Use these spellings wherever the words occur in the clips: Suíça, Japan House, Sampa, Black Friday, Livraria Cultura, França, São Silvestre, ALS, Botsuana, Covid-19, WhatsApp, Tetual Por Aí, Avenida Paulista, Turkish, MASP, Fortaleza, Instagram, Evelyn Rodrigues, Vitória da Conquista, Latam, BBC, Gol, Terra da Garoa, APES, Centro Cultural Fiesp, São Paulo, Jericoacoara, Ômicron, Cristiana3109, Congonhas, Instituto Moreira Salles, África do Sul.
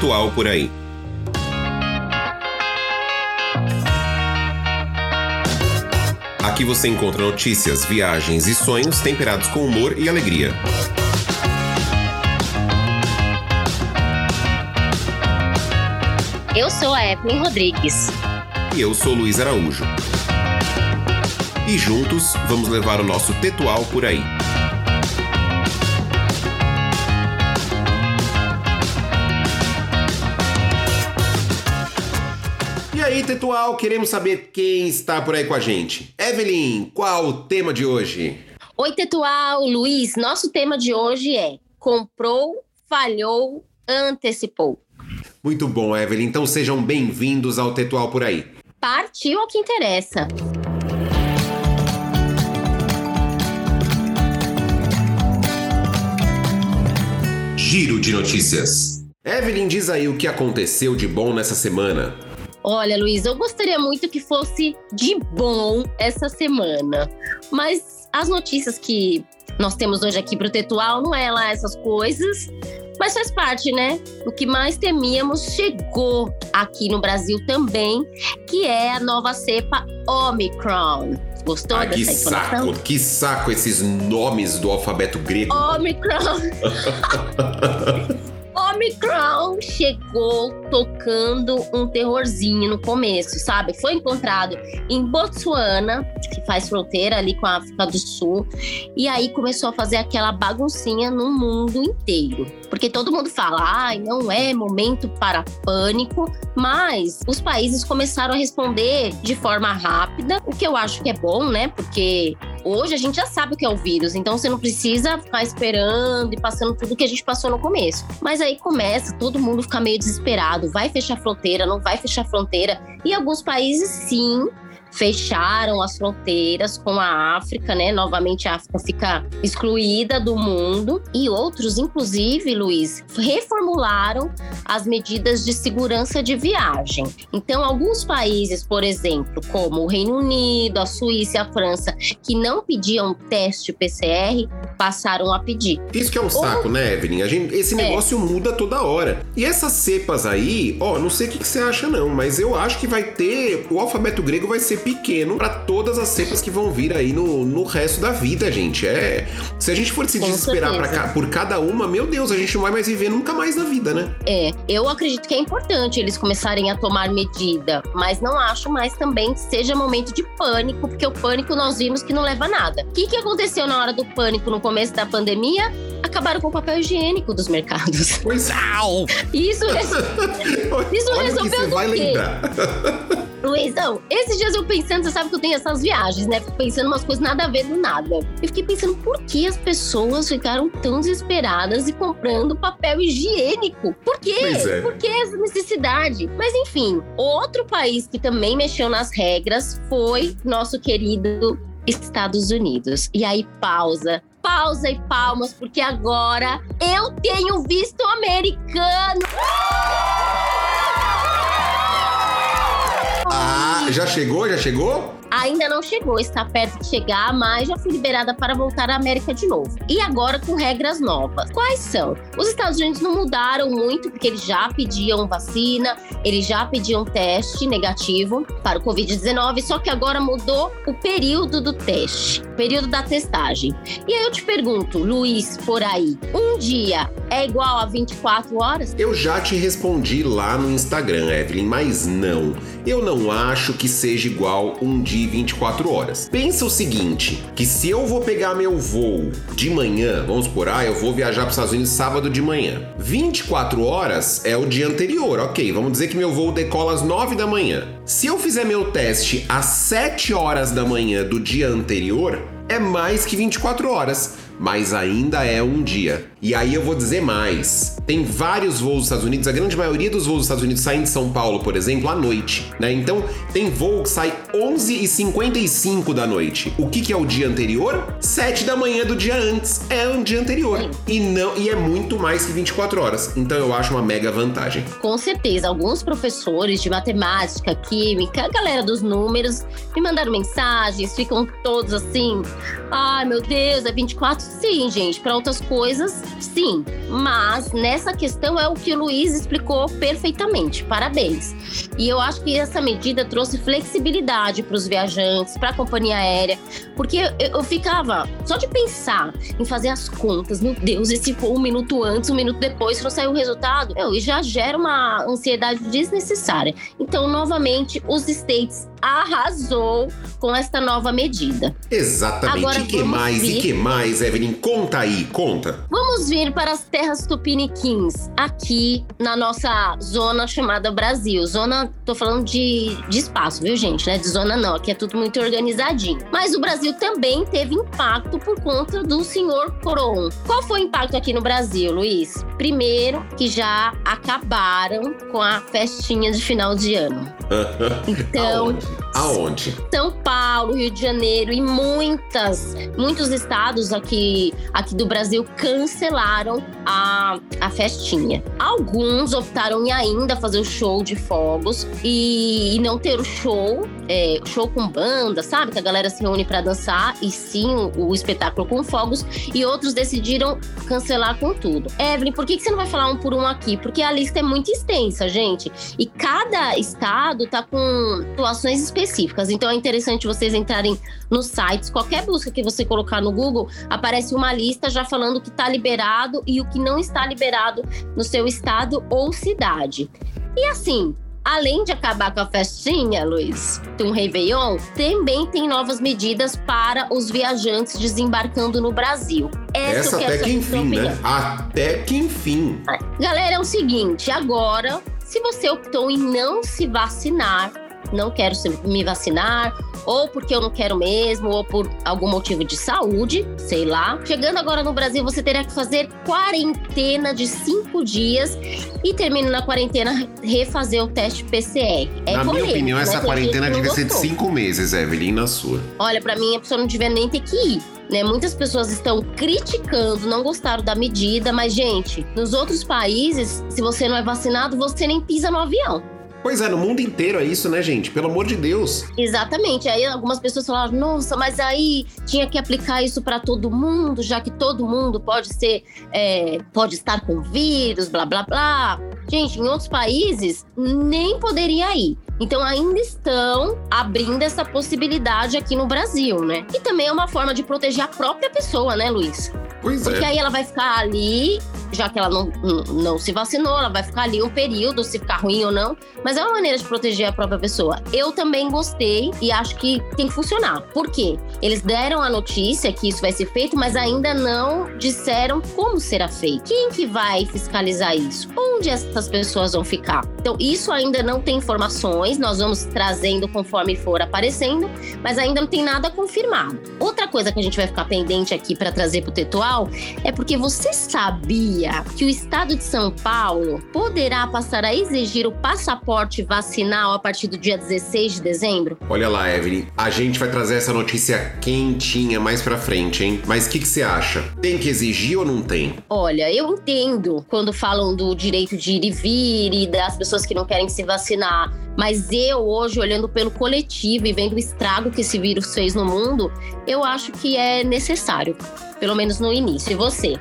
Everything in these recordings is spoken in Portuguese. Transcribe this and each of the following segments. Tetual Por Aí. Aqui você encontra notícias, viagens e sonhos temperados com humor e alegria. Eu sou a Evelyn Rodrigues. E eu sou o Luiz Araújo. E juntos vamos levar o nosso Tetual Por Aí. E aí, Tetual, queremos saber quem está por aí com a gente. Evelyn, qual o tema de hoje? Oi, Tetual, Luiz. Nosso tema de hoje é comprou, falhou, antecipou. Muito bom, Evelyn. Então sejam bem-vindos ao Tetual Por Aí. Partiu ao que interessa. Giro de notícias. Evelyn, diz aí o que aconteceu de bom nessa semana. Olha, Luiz, eu gostaria muito que fosse de bom essa semana. Mas as notícias que nós temos hoje aqui pro Tetual não é lá essas coisas. Mas faz parte, né? O que mais temíamos chegou aqui no Brasil também, que é a nova cepa Ômicron. Gostou dessa informação? Que saco esses nomes do alfabeto grego. Ômicron. Ômicron chegou tocando um terrorzinho no começo, sabe? Foi encontrado em Botsuana, que faz fronteira ali com a África do Sul. E aí começou a fazer aquela baguncinha no mundo inteiro. Porque todo mundo fala, não é momento para pânico. Mas os países começaram a responder de forma rápida, o que eu acho que é bom, né? Porque hoje a gente já sabe o que é o vírus, então você não precisa ficar esperando e passando tudo que a gente passou no começo. Mas aí começa, todo mundo fica meio desesperado, vai fechar fronteira, não vai fechar fronteira. E alguns países, sim, fecharam as fronteiras com a África, né? Novamente a África fica excluída do mundo. E outros, inclusive, Luiz, reformularam as medidas de segurança de viagem. Então, alguns países, por exemplo, como o Reino Unido, a Suíça e a França, que não pediam teste PCR, passaram a pedir. Isso que é um saco, né, Evelyn? Esse negócio muda toda hora. E essas cepas aí, não sei o que você acha não, mas eu acho que vai ter... O alfabeto grego vai ser pequeno para todas as cepas que vão vir aí no resto da vida, gente. Se a gente for se desesperar por cada uma, meu Deus, a gente não vai mais viver nunca mais na vida, né? Eu acredito que é importante eles começarem a tomar medida, mas não acho mais também que seja momento de pânico, porque o pânico nós vimos que não leva a nada. O que aconteceu na hora do pânico no começo da pandemia? Acabaram com o papel higiênico dos mercados. Pois não! Isso resolveu do quê? Luizão, esses dias eu pensando, você sabe que eu tenho essas viagens, né? Fico pensando umas coisas nada a ver do nada. Eu fiquei pensando por que as pessoas ficaram tão desesperadas e comprando papel higiênico. Por quê? Por que essa necessidade? Mas enfim, outro país que também mexeu nas regras foi nosso querido Estados Unidos. E aí pausa e palmas, porque agora eu tenho visto americano. Ah, já chegou? Ainda não chegou, está perto de chegar, mas já fui liberada para voltar à América de novo. E agora com regras novas. Quais são? Os Estados Unidos não mudaram muito, porque eles já pediam vacina, eles já pediam teste negativo para o Covid-19, só que agora mudou o período do teste, o período da testagem. E aí eu te pergunto, Luiz, por aí, um dia é igual a 24 horas? Eu já te respondi lá no Instagram, Evelyn, mas não. Eu não acho que seja igual um dia 24 horas. Pensa o seguinte, que se eu vou pegar meu voo de manhã, vamos supor, eu vou viajar para os Estados Unidos sábado de manhã. 24 horas é o dia anterior, ok, vamos dizer que meu voo decola às 9 da manhã. Se eu fizer meu teste às 7 horas da manhã do dia anterior, é mais que 24 horas, mas ainda é um dia. E aí eu vou dizer mais. Tem vários voos dos Estados Unidos, a grande maioria dos voos dos Estados Unidos saem de São Paulo, por exemplo, à noite, né? Então, tem voo que sai 11h55 da noite. O que é o dia anterior? 7 da manhã do dia antes. É um dia anterior. E é muito mais que 24 horas. Então, eu acho uma mega vantagem. Com certeza. Alguns professores de matemática que química, a galera dos números, me mandaram mensagens, ficam todos assim, ai meu Deus, é 24? Sim, gente, para outras coisas, sim. Mas nessa questão é o que o Luiz explicou perfeitamente, parabéns. E eu acho que essa medida trouxe flexibilidade para os viajantes, para a companhia aérea, porque eu ficava, só de pensar em fazer as contas, meu Deus, e se for 1 minuto antes, 1 minuto depois, se não sair o resultado, e já gera uma ansiedade desnecessária. Então, novamente, os States arrasou com esta nova medida. Exatamente. Agora, e que mais, Evelyn? Conta aí, conta. Vamos vir para as terras tupiniquins, aqui na nossa zona chamada Brasil. Zona, tô falando de espaço, viu, gente? Né? De zona não, aqui é tudo muito organizadinho. Mas o Brasil também teve impacto por conta do senhor Coron. Qual foi o impacto aqui no Brasil, Luiz? Primeiro, que já acabaram com a festinha de final de ano. Então... Aonde? São Paulo, Rio de Janeiro e muitos estados aqui do Brasil cancelaram a festinha. Alguns optaram em ainda fazer o show de fogos e não ter o show com banda, sabe? Que a galera se reúne pra dançar e sim o espetáculo com fogos, e outros decidiram cancelar com tudo. Evelyn, por que você não vai falar um por um aqui? Porque a lista é muito extensa, gente. E cada estado tá com situações específicas. Então é interessante vocês entrarem nos sites. Qualquer busca que você colocar no Google, aparece uma lista já falando o que está liberado e o que não está liberado no seu estado ou cidade. E assim, além de acabar com a festinha, Luiz, de um Réveillon, também tem novas medidas para os viajantes desembarcando no Brasil. Essa até que enfim, né? Até que enfim. Galera, é o seguinte, agora, se você optou em não se vacinar, não quero me vacinar, ou porque eu não quero mesmo, ou por algum motivo de saúde, sei lá. Chegando agora no Brasil, você terá que fazer quarentena de 5 dias e termina na quarentena refazer o teste PCR. Na minha opinião, essa quarentena devia ser de 5 meses, Evelyn, na sua. Olha, pra mim, a pessoa não devia nem ter que ir. Né? Muitas pessoas estão criticando, não gostaram da medida, mas, gente, nos outros países, se você não é vacinado, você nem pisa no avião. Pois é, no mundo inteiro é isso, né, gente? Pelo amor de Deus. Exatamente. Aí algumas pessoas falaram, nossa, mas aí tinha que aplicar isso para todo mundo, já que todo mundo pode estar com vírus, blá, blá, blá. Gente, em outros países, nem poderia ir. Então, ainda estão abrindo essa possibilidade aqui no Brasil, né? E também é uma forma de proteger a própria pessoa, né, Luiz? Pois é. Porque aí ela vai ficar ali, já que ela não se vacinou, ela vai ficar ali um período, se ficar ruim ou não. Mas é uma maneira de proteger a própria pessoa. Eu também gostei e acho que tem que funcionar. Por quê? Eles deram a notícia que isso vai ser feito, mas ainda não disseram como será feito. Quem que vai fiscalizar isso? Onde essas pessoas vão ficar? Então, isso ainda não tem informações. Nós vamos trazendo conforme for aparecendo, mas ainda não tem nada confirmado. Outra coisa que a gente vai ficar pendente aqui para trazer pro Tetual é porque você sabia que o estado de São Paulo poderá passar a exigir o passaporte vacinal a partir do dia 16 de dezembro? Olha lá, Evelyn, a gente vai trazer essa notícia quentinha mais pra frente, hein? Mas o que você acha? Tem que exigir ou não tem? Olha, eu entendo quando falam do direito de ir e vir e das pessoas que não querem se vacinar, mas eu hoje, olhando pelo coletivo e vendo o estrago que esse vírus fez no mundo, eu acho que é necessário, pelo menos no início. E você?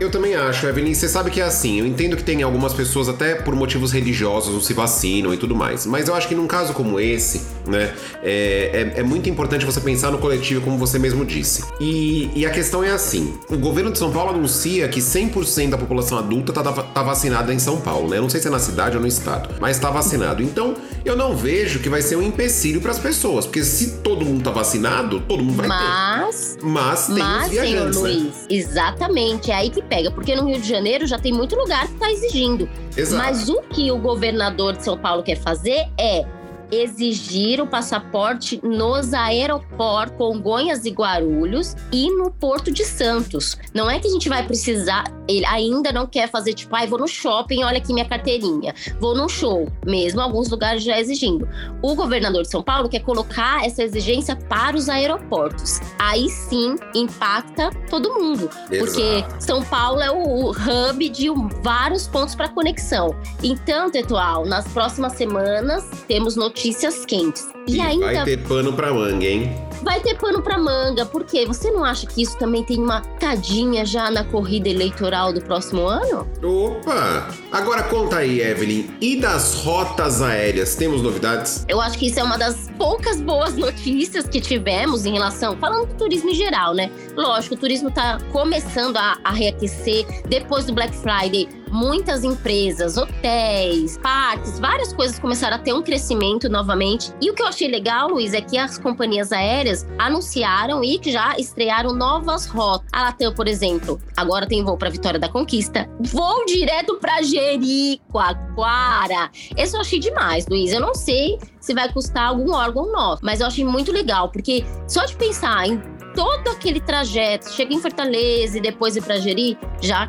Eu também acho, Evelyn. Você sabe que é assim, eu entendo que tem algumas pessoas até por motivos religiosos não se vacinam e tudo mais, mas eu acho que num caso como esse, né, é muito importante você pensar no coletivo, como você mesmo disse. E a questão é assim, o governo de São Paulo anuncia que 100% da população adulta tá vacinada em São Paulo, né? Eu não sei se é na cidade ou no estado, mas tá vacinado. Então, eu não vejo que vai ser um empecilho pras pessoas, porque se todo mundo tá vacinado, todo mundo vai ter. Mas tem os viajantes, senhor Luiz, né? Exatamente, é aí que pega, porque no Rio de Janeiro já tem muito lugar que está exigindo. Exato. Mas o que o governador de São Paulo quer fazer é exigir o passaporte nos aeroportos Congonhas e Guarulhos e no Porto de Santos. Não é que a gente vai precisar, ele ainda não quer fazer tipo, vou no shopping, olha aqui minha carteirinha, vou num show, mesmo alguns lugares já exigindo. O governador de São Paulo quer colocar essa exigência para os aeroportos. Aí sim, impacta todo mundo. Exato. Porque São Paulo é o hub de vários pontos para conexão. Então, Tetual, nas próximas semanas, temos notícias notícias quentes. E ainda... vai ter pano pra manga, hein? Vai ter pano pra manga, por quê? Você não acha que isso também tem uma cadinha já na corrida eleitoral do próximo ano? Opa! Agora conta aí, Evelyn, e das rotas aéreas, temos novidades? Eu acho que isso é uma das poucas boas notícias que tivemos em relação, falando do turismo em geral, né? Lógico, o turismo tá começando a reaquecer depois do Black Friday. Muitas empresas, hotéis, parques, várias coisas começaram a ter um crescimento novamente. E o que eu achei legal, Luiz, é que as companhias aéreas anunciaram e que já estrearam novas rotas. A Latam, por exemplo, agora tem voo para Vitória da Conquista. Voo direto para Jericoacoara. Esse eu achei demais, Luiz. Eu não sei se vai custar algum órgão nosso, mas eu achei muito legal, porque só de pensar em todo aquele trajeto, chega em Fortaleza e depois ir pra Jeri, já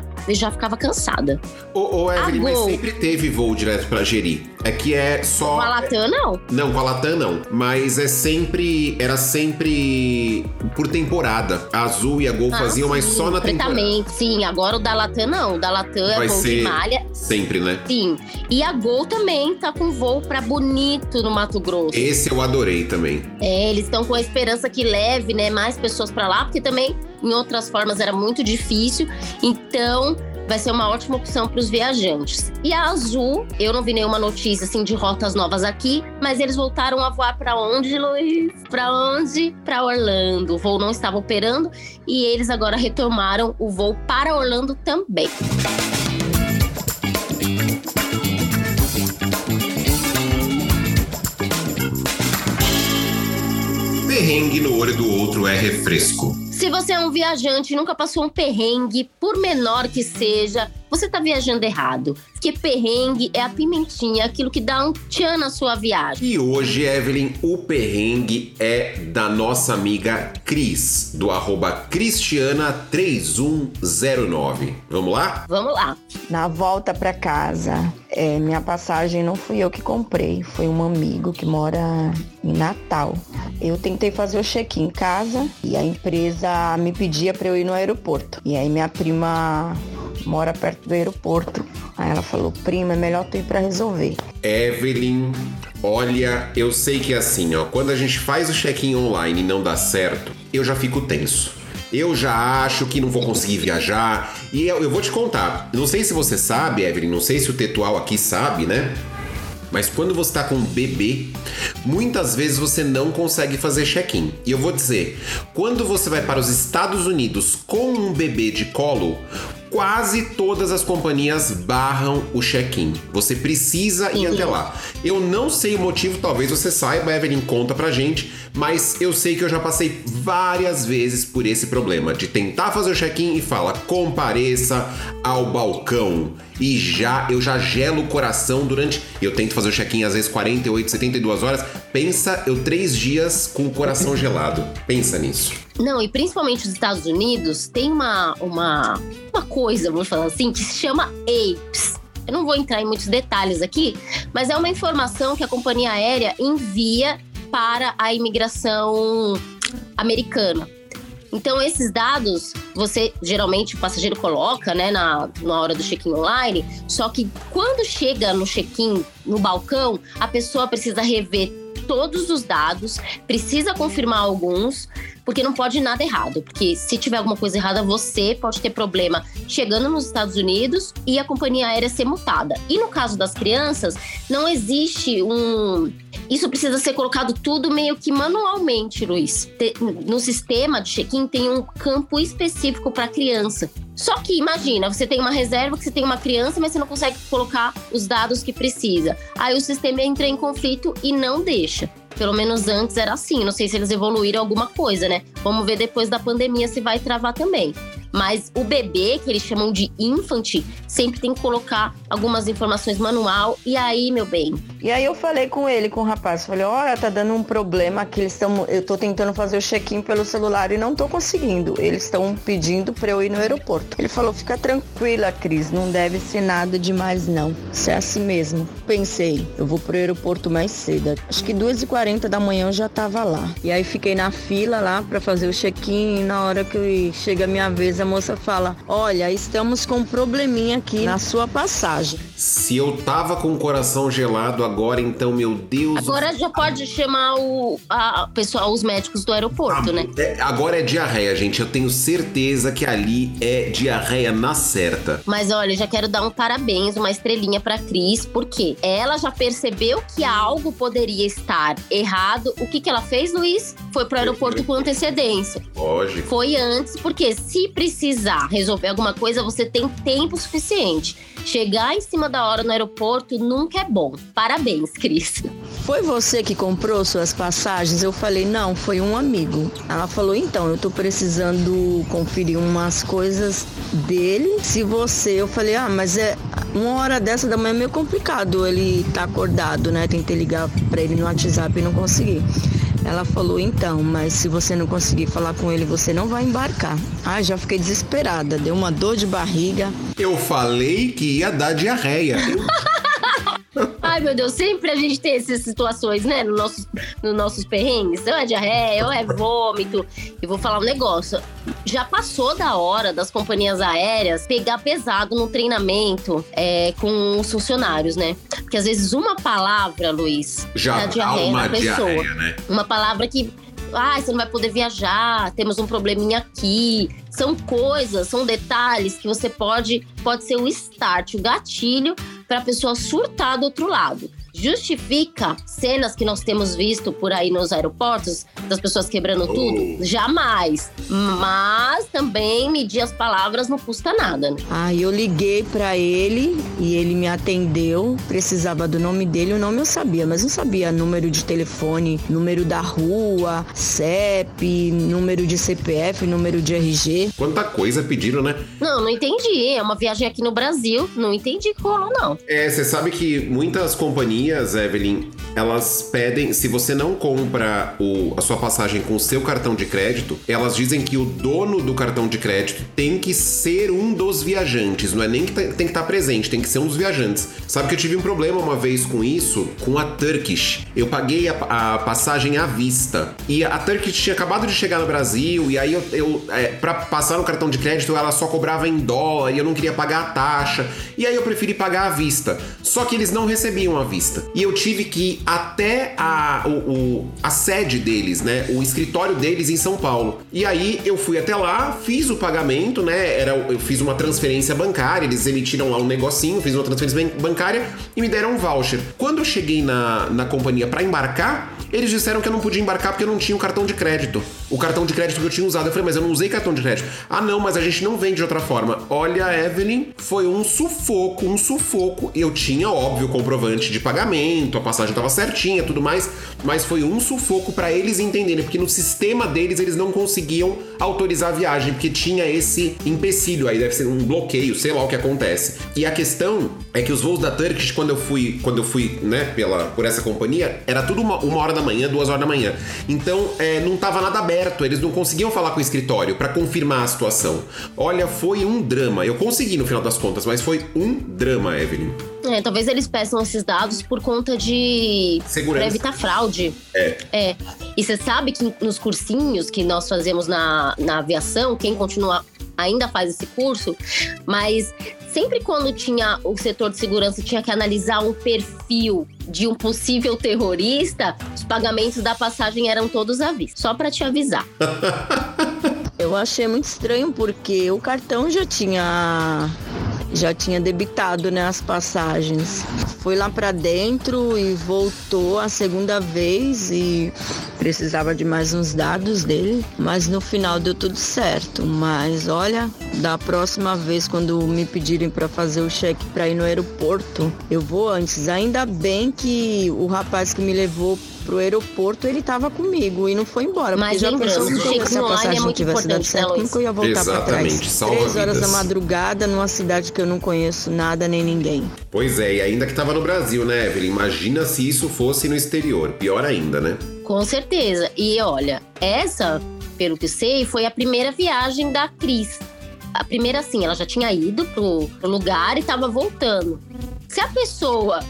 ficava cansada. Ô, Evelyn, mas sempre teve voo direto pra Jeri. É que é só... Com a Latam, não. Não, com a Latam, não. Mas é sempre... Era sempre por temporada. A Azul e a Gol faziam, mas só na temporada. Sim, agora o da Latam, não. O da Latam é voo de malha. Sempre, né? Sim. E a Gol também tá com voo pra Bonito, no Mato Grosso. Esse eu adorei também. É, eles estão com a esperança que leve, né, mais pessoas pra lá. Porque também, em outras formas, era muito difícil. Então... vai ser uma ótima opção para os viajantes. E a Azul, eu não vi nenhuma notícia assim de rotas novas aqui, mas eles voltaram a voar para onde, Luiz? Para onde? Para Orlando. O voo não estava operando e eles agora retomaram o voo para Orlando também. Perrengue no olho do outro é refresco. Se você é um viajante e nunca passou um perrengue, por menor que seja, você tá viajando errado. Porque perrengue é a pimentinha, aquilo que dá um tchan na sua viagem. E hoje, Evelyn, o perrengue é da nossa amiga Cris, do @cristiana3109. Vamos lá? Vamos lá. Na volta pra casa, minha passagem não fui eu que comprei, foi um amigo que mora em Natal. Eu tentei fazer o check-in em casa e a empresa me pedia para eu ir no aeroporto. E aí minha prima mora perto do aeroporto. Aí ela falou, prima, é melhor tu ir para resolver. Evelyn, olha, eu sei que é assim, ó, quando a gente faz o check-in online e não dá certo, eu já fico tenso. Eu já acho que não vou conseguir viajar. E eu vou te contar, não sei se você sabe, Evelyn, não sei se o Tetual aqui sabe, né? Mas quando você tá com um bebê, muitas vezes você não consegue fazer check-in. E eu vou dizer, quando você vai para os Estados Unidos com um bebê de colo, quase todas as companhias barram o check-in. Você precisa ir até lá. Eu não sei o motivo, talvez você saiba, Evelyn, conta pra gente, mas eu sei que eu já passei várias vezes por esse problema de tentar fazer o check-in e fala, compareça ao balcão. E eu já gelo o coração durante... Eu tento fazer o check-in às vezes 48, 72 horas. Pensa, eu 3 dias com o coração gelado. Pensa nisso. Não, e principalmente os Estados Unidos tem uma coisa, vamos falar assim, que se chama APES. Eu não vou entrar em muitos detalhes aqui, mas é uma informação que a companhia aérea envia para a imigração americana. Então, esses dados, você geralmente, o passageiro coloca, né, na hora do check-in online, só que quando chega no check-in, no balcão, a pessoa precisa rever todos os dados, precisa confirmar alguns, porque não pode ir nada errado. Porque se tiver alguma coisa errada, você pode ter problema chegando nos Estados Unidos e a companhia aérea ser multada. E no caso das crianças, não existe um... Isso precisa ser colocado tudo meio que manualmente, Luiz. No sistema de check-in tem um campo específico para criança. Só que imagina, você tem uma reserva que você tem uma criança, mas você não consegue colocar os dados que precisa. Aí o sistema entra em conflito e não deixa. Pelo menos antes era assim, não sei se eles evoluíram alguma coisa, né? Vamos ver depois da pandemia se vai travar também. Mas o bebê, que eles chamam de infant, sempre tem que colocar algumas informações manual. E aí, meu bem? E aí eu falei com ele, com o rapaz. Falei, olha, tá dando um problema que eles estão... Eu tô tentando fazer o check-in pelo celular e não tô conseguindo. Eles estão pedindo pra eu ir no aeroporto. Ele falou, fica tranquila, Cris. Não deve ser nada demais, não. Isso é assim mesmo. Pensei, eu vou pro aeroporto mais cedo. Acho que 2h40 da manhã eu já tava lá. E aí fiquei na fila lá pra fazer o check-in. E na hora que chega a minha vez... a moça fala: olha, estamos com um probleminha aqui na sua passagem. Se eu tava com o coração gelado agora, então, meu Deus... Agora já pode chamar o pessoal, os médicos do aeroporto, né? Agora é diarreia, gente. Eu tenho certeza que ali é diarreia na certa. Mas olha, já quero dar um parabéns, uma estrelinha pra Cris, porque ela já percebeu que algo poderia estar errado. O que que ela fez, Luiz? Foi pro aeroporto com antecedência. Lógico. Foi antes, porque se precisar resolver alguma coisa, você tem tempo suficiente. Chegar em cima da hora no aeroporto nunca é bom. Parabéns, Cris. Foi você que comprou suas passagens? Eu falei, não, foi um amigo. Ela falou, então, eu tô precisando conferir umas coisas dele. Se você... Eu falei, mas é uma hora dessa da manhã é meio complicado. Ele tá acordado, né? Tentei ligar pra ele no WhatsApp e não consegui. Ela falou, então, mas se você não conseguir falar com ele, você não vai embarcar. Ai, já fiquei desesperada, deu uma dor de barriga. Eu falei que ia dar diarreia. Ai, meu Deus, sempre a gente tem essas situações, né? Nos nossos perrengues. Ou é diarreia, ou é vômito. E vou falar um negócio. Já passou da hora das companhias aéreas pegar pesado no treinamento com os funcionários, né? Porque às vezes uma palavra, Luiz, já diarreia na pessoa. Diarreia, né? Uma palavra que... você não vai poder viajar, temos um probleminha aqui. São coisas, são detalhes que você pode ser o start, o gatilho para a pessoa surtar do outro lado. Justifica cenas que nós temos visto por aí nos aeroportos, das pessoas quebrando tudo? Jamais. Mas também medir as palavras não custa nada, né? Eu liguei pra ele e ele me atendeu. Precisava do nome dele, o nome eu sabia, mas não sabia número de telefone, número da rua, CEP, número de CPF, número de RG. Quanta coisa pediram, né? Não entendi. É uma viagem aqui no Brasil, não entendi como, não. Você sabe que muitas companhias, Evelyn, elas pedem, se você não compra a sua passagem com o seu cartão de crédito, elas dizem que o dono do cartão de crédito tem que ser um dos viajantes, não é nem que tem que estar presente, tem que ser um dos viajantes. Sabe que eu tive um problema uma vez com isso, com a Turkish. Eu paguei a passagem à vista e a Turkish tinha acabado de chegar no Brasil e aí pra passar no cartão de crédito ela só cobrava em dólar e eu não queria pagar a taxa e aí eu preferi pagar à vista. Só que eles não recebiam à vista. E eu tive que ir até a sede deles, né? O escritório deles em São Paulo. E aí eu fui até lá, fiz o pagamento, né? Eu fiz uma transferência bancária, eles emitiram lá um negocinho, fiz uma transferência bancária e me deram um voucher. Quando eu cheguei na companhia pra embarcar, eles disseram que eu não podia embarcar porque eu não tinha o cartão de crédito. O cartão de crédito que eu tinha usado. Eu falei, mas eu não usei cartão de crédito. Não, mas a gente não vende de outra forma. Olha, Evelyn, foi um sufoco. Eu tinha, óbvio, comprovante de pagamento, a passagem tava certinha, tudo mais, mas foi um sufoco pra eles entenderem, porque no sistema deles eles não conseguiam autorizar a viagem, porque tinha esse empecilho aí, deve ser um bloqueio, sei lá o que acontece. E a questão é que os voos da Turkish, quando eu fui, né, por essa companhia, era tudo uma hora da manhã, 2 horas da manhã. Então, não tava nada aberto, eles não conseguiam falar com o escritório pra confirmar a situação. Olha, foi um drama. Eu consegui no final das contas, mas foi um drama, Evelyn. Talvez eles peçam esses dados por conta de... segurança. Pra evitar fraude. E você sabe que nos cursinhos que nós fazemos na aviação, quem continua ainda faz esse curso, mas sempre quando tinha o setor de segurança tinha que analisar um perfil de um possível terrorista, os pagamentos da passagem eram todos à vista. Só pra te avisar. Eu achei muito estranho porque o cartão já tinha debitado, né, as passagens. Foi lá pra dentro e voltou a segunda vez e precisava de mais uns dados dele, mas no final deu tudo certo. Mas olha, da próxima vez quando me pedirem pra fazer o cheque pra ir no aeroporto, eu vou antes. Ainda bem que o rapaz que me levou pro aeroporto, ele tava comigo e não foi embora. Mas já pensou que se a passagem não tivesse dado certo, nunca ia voltar. Exatamente, pra trás. Salva 3 horas vidas. Da madrugada, numa cidade que eu não conheço nada nem ninguém. Pois é, e ainda que tava no Brasil, né, Evelyn? Imagina se isso fosse no exterior. Pior ainda, né? Com certeza. E olha, essa, pelo que sei, foi a primeira viagem da Cris. A primeira, assim, ela já tinha ido pro lugar e tava voltando. Se a pessoa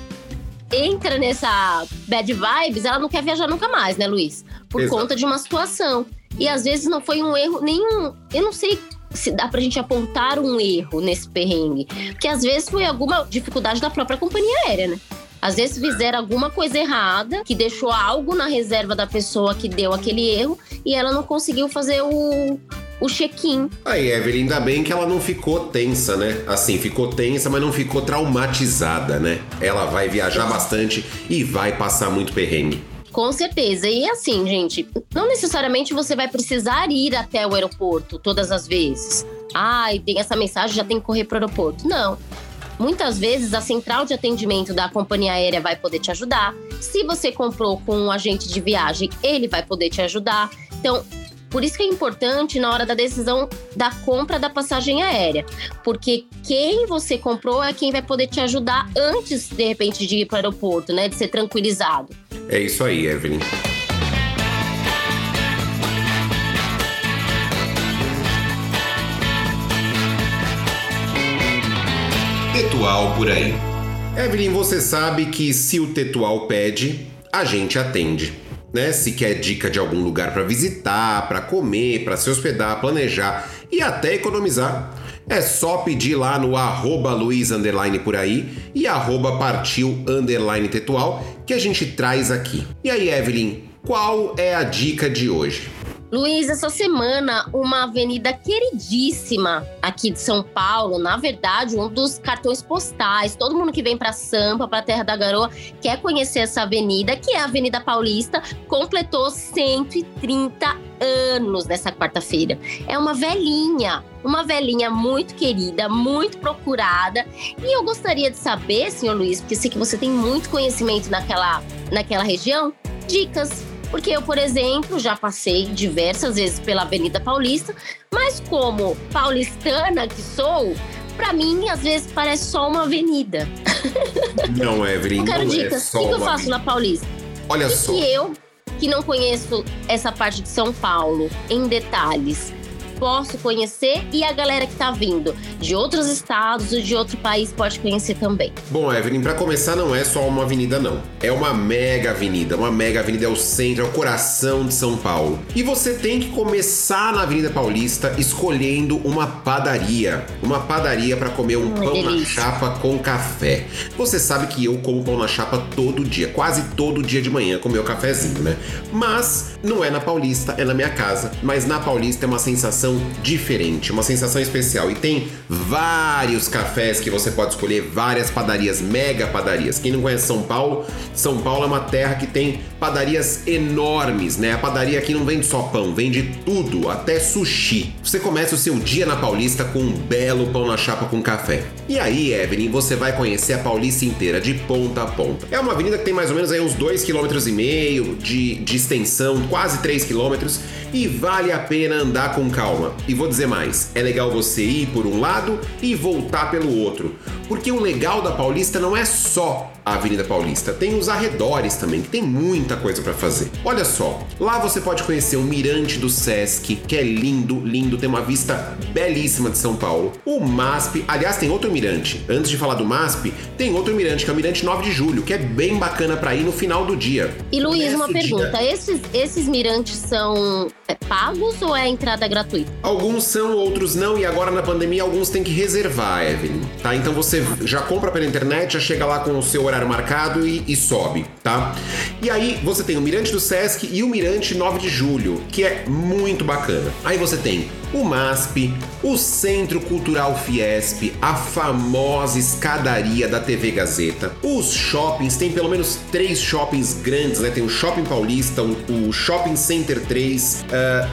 entra nessa bad vibes, ela não quer viajar nunca mais, né, Luiz? Por conta de uma situação. E às vezes não foi um erro nenhum. Eu não sei se dá pra gente apontar um erro nesse perrengue. Porque às vezes foi alguma dificuldade da própria companhia aérea, né? Às vezes fizeram alguma coisa errada, que deixou algo na reserva da pessoa que deu aquele erro e ela não conseguiu fazer o check-in. Aí, Evelyn, ainda bem que ela não ficou tensa, né? Assim, ficou tensa, mas não ficou traumatizada, né? Ela vai viajar bastante e vai passar muito perrengue. Com certeza. E assim, gente, não necessariamente você vai precisar ir até o aeroporto todas as vezes. Ai, tem essa mensagem, já tem que correr para o aeroporto. Não. Muitas vezes a central de atendimento da companhia aérea vai poder te ajudar. Se você comprou com um agente de viagem, ele vai poder te ajudar. Então, por isso que é importante na hora da decisão da compra da passagem aérea. Porque quem você comprou é quem vai poder te ajudar antes, de repente, de ir para o aeroporto, né? De ser tranquilizado. É isso aí, Evelyn. Tetual Por Aí. Evelyn, você sabe que se o Tetual pede, a gente atende, né? Se quer dica de algum lugar para visitar, para comer, para se hospedar, planejar e até economizar, é só pedir lá no @luiz_poraí e @partiu_tetual que a gente traz aqui. E aí, Evelyn, qual é a dica de hoje? Luiz, essa semana, uma avenida queridíssima aqui de São Paulo, na verdade, um dos cartões postais. Todo mundo que vem para Sampa, para a Terra da Garoa, quer conhecer essa avenida, que é a Avenida Paulista, completou 130 anos nessa quarta-feira. É uma velhinha muito querida, muito procurada. E eu gostaria de saber, senhor Luiz, porque sei que você tem muito conhecimento naquela região, dicas. Porque eu, por exemplo, já passei diversas vezes pela Avenida Paulista, mas como paulistana que sou, pra mim, às vezes, parece só uma avenida. Não, Evelyn, não quero dicas. O que eu faço na Paulista? Olha só. E eu, que não conheço essa parte de São Paulo em detalhes, posso conhecer e a galera que tá vindo de outros estados ou de outro país pode conhecer também. Bom, Evelyn, pra começar, não é só uma avenida, não. É uma mega avenida. Uma mega avenida é o centro, é o coração de São Paulo. E você tem que começar na Avenida Paulista escolhendo uma padaria. Uma padaria pra comer um pão na chapa com café. Você sabe que eu como pão na chapa todo dia, quase todo dia de manhã, com meu cafezinho, né? Mas não é na Paulista, é na minha casa. Mas na Paulista é uma sensação diferente, uma sensação especial. E tem vários cafés que você pode escolher, várias padarias, mega padarias. Quem não conhece São Paulo, São Paulo é uma terra que tem padarias enormes, né? A padaria aqui não vende só pão, vende tudo, até sushi. Você começa o seu dia na Paulista com um belo pão na chapa com café. E aí, Evelyn, você vai conhecer a Paulista inteira, de ponta a ponta. É uma avenida que tem mais ou menos aí uns 2,5 km de extensão, quase 3 km, e vale a pena andar com calma. E vou dizer mais, é legal você ir por um lado e voltar pelo outro. Porque o legal da Paulista não é só a Avenida Paulista, tem os arredores também, que tem muita coisa pra fazer. Olha só, lá você pode conhecer o Mirante do Sesc, que é lindo, lindo, tem uma vista belíssima de São Paulo. O MASP, aliás, tem outro mirante. Antes de falar do MASP, tem outro mirante, que é o Mirante 9 de Julho, que é bem bacana pra ir no final do dia. E Luiz, uma pergunta, esses mirantes são pagos ou é entrada gratuita? Alguns são, outros não, e agora na pandemia alguns tem que reservar, Evelyn, tá? Então você já compra pela internet, já chega lá com o seu horário marcado e sobe, tá? E aí você tem o Mirante do Sesc e o Mirante 9 de Julho, que é muito bacana. Aí você tem o MASP, o Centro Cultural Fiesp, a famosa escadaria da TV Gazeta, os shoppings, tem pelo menos 3 shoppings grandes, né? Tem o Shopping Paulista, o Shopping Center 3,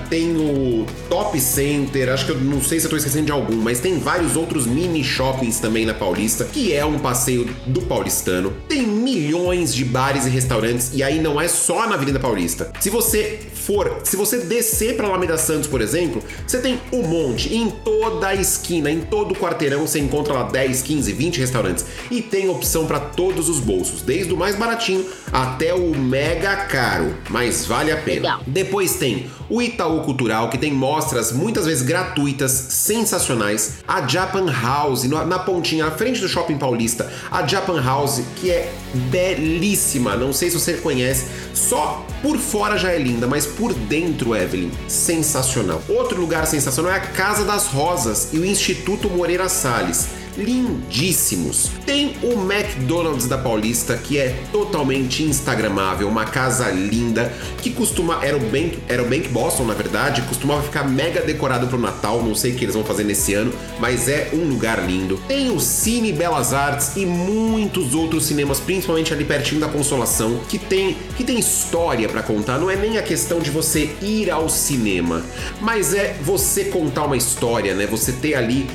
tem o Top Center, acho que eu não sei se eu tô esquecendo de algum, mas tem vários outros mini shoppings também na Paulista, que é um passeio do paulistano. Tem milhões de bares e restaurantes, e aí não é só na Avenida Paulista. Se você descer pra Alameda Santos, por exemplo, você tem um monte, em toda a esquina, em todo o quarteirão, você encontra lá 10, 15, 20 restaurantes. E tem opção para todos os bolsos, desde o mais baratinho até o mega caro, mas vale a pena. Legal. Depois tem o Itaú Cultural, que tem mostras muitas vezes gratuitas, sensacionais, a Japan House, na pontinha, à frente do Shopping Paulista, a Japan House, que é belíssima, não sei se você conhece, só por fora já é linda, mas por dentro, Evelyn, sensacional. Outro lugar sensacional é a Casa das Rosas e o Instituto Moreira Salles. Lindíssimos. Tem o McDonald's da Paulista, que é totalmente instagramável, uma casa linda, que costuma, era o Bank Boston, na verdade, costumava ficar mega decorado pro Natal, não sei o que eles vão fazer nesse ano, mas é um lugar lindo. Tem o Cine Belas Artes e muitos outros cinemas, principalmente ali pertinho da Consolação, que tem história pra contar. Não é nem a questão de você ir ao cinema, mas é você contar uma história, né? Você ter ali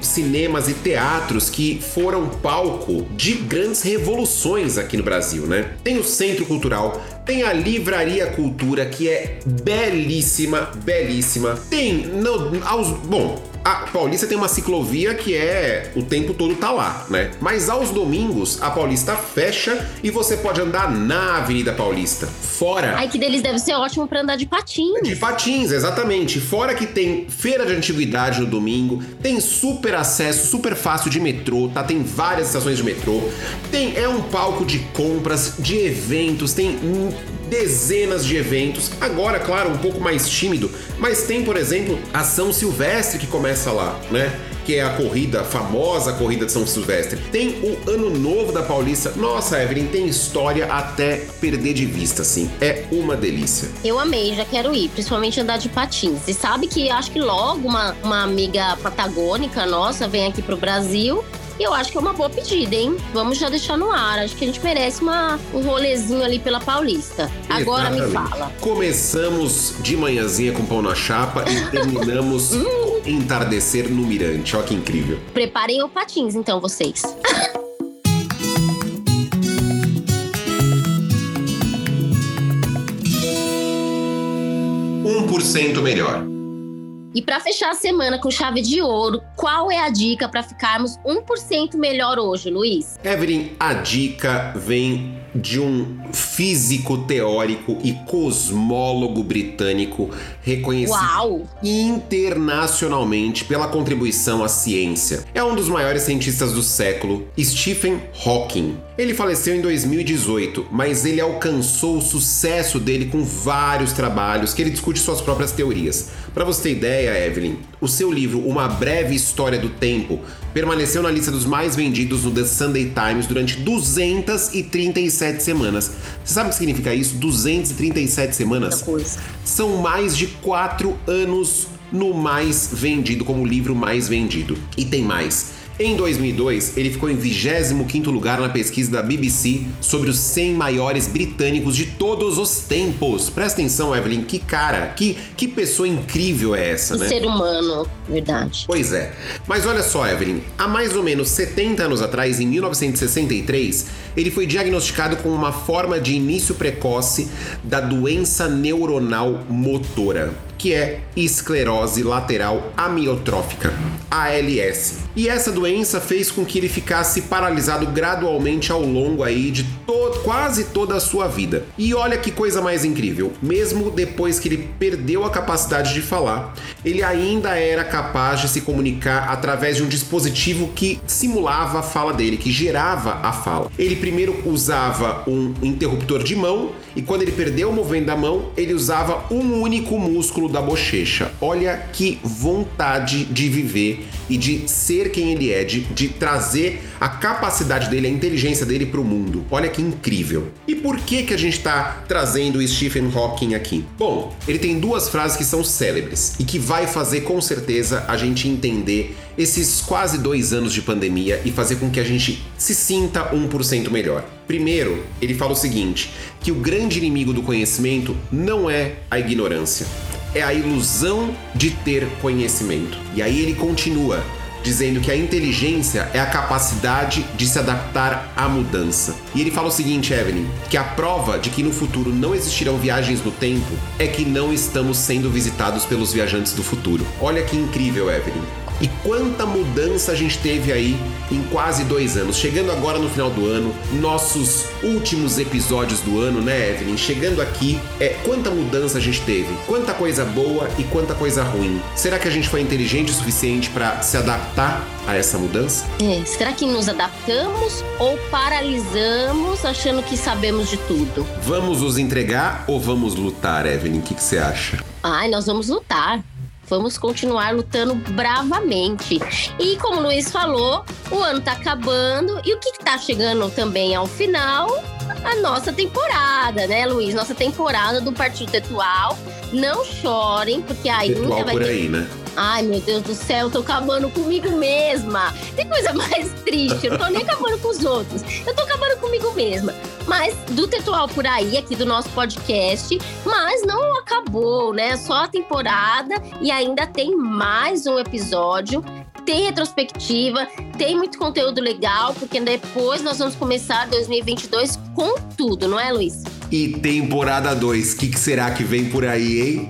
cinemas e teatros que foram palco de grandes revoluções aqui no Brasil, né? Tem o Centro Cultural, tem a Livraria Cultura, que é belíssima, belíssima. Tem... A Paulista tem uma ciclovia que o tempo todo tá lá, né? Mas aos domingos, a Paulista fecha e você pode andar na Avenida Paulista. Fora... Ai, que deles, deve ser ótimo pra andar de patins. De patins, exatamente. Fora que tem feira de antiguidade no domingo, tem super acesso, super fácil de metrô, tá? Tem várias estações de metrô. É um palco de compras, de eventos, tem dezenas de eventos. Agora, claro, um pouco mais tímido, mas tem, por exemplo, a São Silvestre, que começa lá, né? Que é a famosa corrida de São Silvestre. Tem o Ano Novo da Paulista. Nossa, Evelyn, tem história até perder de vista, assim. É uma delícia. Eu amei, já quero ir, principalmente andar de patins. E sabe que acho que logo uma amiga patagônica nossa vem aqui pro Brasil. E eu acho que é uma boa pedida, hein? Vamos já deixar no ar. Acho que a gente merece um rolezinho ali pela Paulista. Agora me fala. Começamos de manhãzinha com pão na chapa e terminamos entardecer no Mirante. Olha que incrível. Preparem o patins, então, vocês. Um 1% melhor. E para fechar a semana com chave de ouro, qual é a dica para ficarmos 1% melhor hoje, Luiz? Evelyn, a dica vem de um físico teórico e cosmólogo britânico reconhecido internacionalmente pela contribuição à ciência. É um dos maiores cientistas do século, Stephen Hawking. Ele faleceu em 2018, mas ele alcançou o sucesso dele com vários trabalhos que ele discute suas próprias teorias. Para você ter ideia, Evelyn, o seu livro Uma Breve História do Tempo permaneceu na lista dos mais vendidos no The Sunday Times durante 237 semanas. Você sabe o que significa isso? 237 semanas? São mais de 4 anos no mais vendido, como o livro mais vendido. E tem mais. Em 2002, ele ficou em 25º lugar na pesquisa da BBC sobre os 100 maiores britânicos de todos os tempos. Presta atenção, Evelyn, que cara, que pessoa incrível é essa, né? Ser humano, verdade. Pois é. Mas olha só, Evelyn, há mais ou menos 70 anos atrás, em 1963, ele foi diagnosticado com uma forma de início precoce da doença neuronal motora, que é esclerose lateral amiotrófica, ALS. E essa doença fez com que ele ficasse paralisado gradualmente ao longo aí de quase toda a sua vida. E olha que coisa mais incrível, mesmo depois que ele perdeu a capacidade de falar, ele ainda era capaz de se comunicar através de um dispositivo que simulava a fala dele, que gerava a fala. Ele primeiro usava um interruptor de mão e quando ele perdeu o movimento da mão, ele usava um único músculo da bochecha. Olha que vontade de viver e de ser quem ele é, de trazer a capacidade dele, a inteligência dele para o mundo. Olha que incrível. E por que a gente está trazendo o Stephen Hawking aqui? Bom, ele tem duas frases que são célebres e que vai fazer com certeza a gente entender esses quase 2 anos de pandemia e fazer com que a gente se sinta 1% melhor. Primeiro, ele fala o seguinte, que o grande inimigo do conhecimento não é a ignorância, é a ilusão de ter conhecimento. E aí ele continua dizendo que a inteligência é a capacidade de se adaptar à mudança. E ele fala o seguinte, Evelyn, que a prova de que no futuro não existirão viagens no tempo é que não estamos sendo visitados pelos viajantes do futuro. Olha que incrível, Evelyn. E quanta mudança a gente teve aí em quase 2 anos. Chegando agora no final do ano, nossos últimos episódios do ano, né, Evelyn? Chegando aqui, quanta mudança a gente teve. Quanta coisa boa e quanta coisa ruim. Será que a gente foi inteligente o suficiente para se adaptar a essa mudança? Será que nos adaptamos ou paralisamos achando que sabemos de tudo? Vamos nos entregar ou vamos lutar, Evelyn? O que você acha? Nós vamos lutar. Vamos continuar lutando bravamente. E como o Luiz falou, o ano tá acabando. E o que tá chegando também ao final? A nossa temporada, né, Luiz? Nossa temporada do Partido Tetual. Não chorem, porque ainda Tetual vai por ter... aí, né? Ai, meu Deus do céu, eu tô acabando comigo mesma. Tem coisa mais triste, eu não tô nem acabando com os outros. Eu tô acabando comigo mesma. Mas do Tetual Por Aí, aqui do nosso podcast. Mas não acabou, né? Só a temporada e ainda tem mais um episódio. Tem retrospectiva, tem muito conteúdo legal, porque depois nós vamos começar 2022 com tudo, não é, Luiz? E temporada 2, o que será que vem por aí, hein?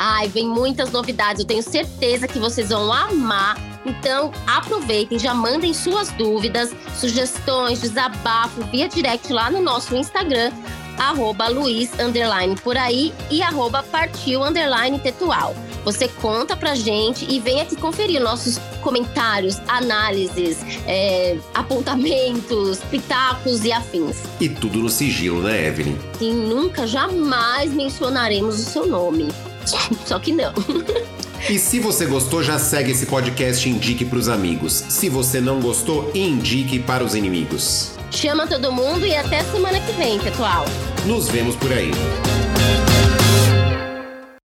Ai, vem muitas novidades, eu tenho certeza que vocês vão amar. Então, aproveitem, já mandem suas dúvidas, sugestões, desabafo via direct lá no nosso Instagram, @Luiz_Por Aí e @Partiu_Tetual. Você conta pra gente e vem aqui conferir nossos comentários, análises, apontamentos, pitacos e afins. E tudo no sigilo, né, Evelyn? Sim, nunca, jamais mencionaremos o seu nome. Só que não. E se você gostou, já segue esse podcast e indique pros amigos. Se você não gostou, indique para os inimigos. Chama todo mundo e até semana que vem, pessoal. Nos vemos por aí.